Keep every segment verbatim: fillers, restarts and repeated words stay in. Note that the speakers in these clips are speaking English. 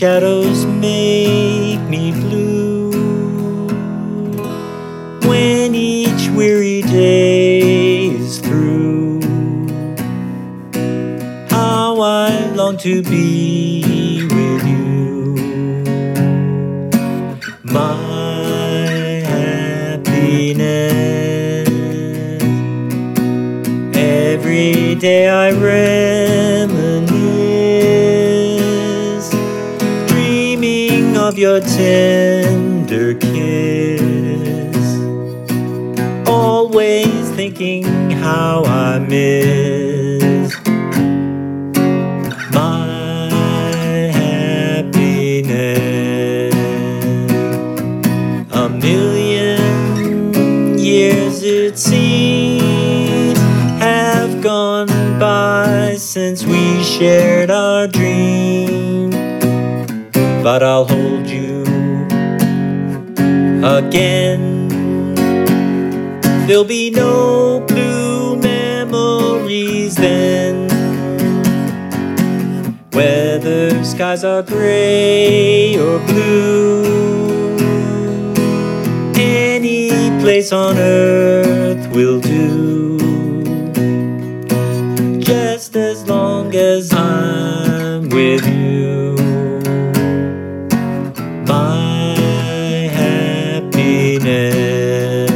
Shadows make me blue. When each weary day is through, how I long to be with you. My happiness, every day I reminisce of your tender kiss, always thinking how I miss my happiness. A million years it seems have gone by since we shared our dreams. But I'll hold you again. There'll be no blue memories then. Whether skies are gray or blue, any place on earth will do, just as long as I'm with you. My happiness.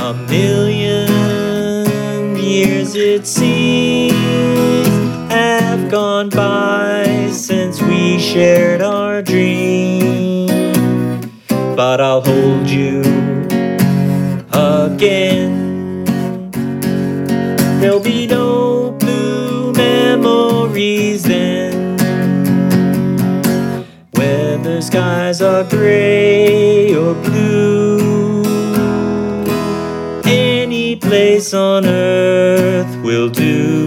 A million years it seems have gone by since we shared our dream. But I'll hold you again. There'll be no blue memories then. Whether skies are gray or blue, any place on earth will do.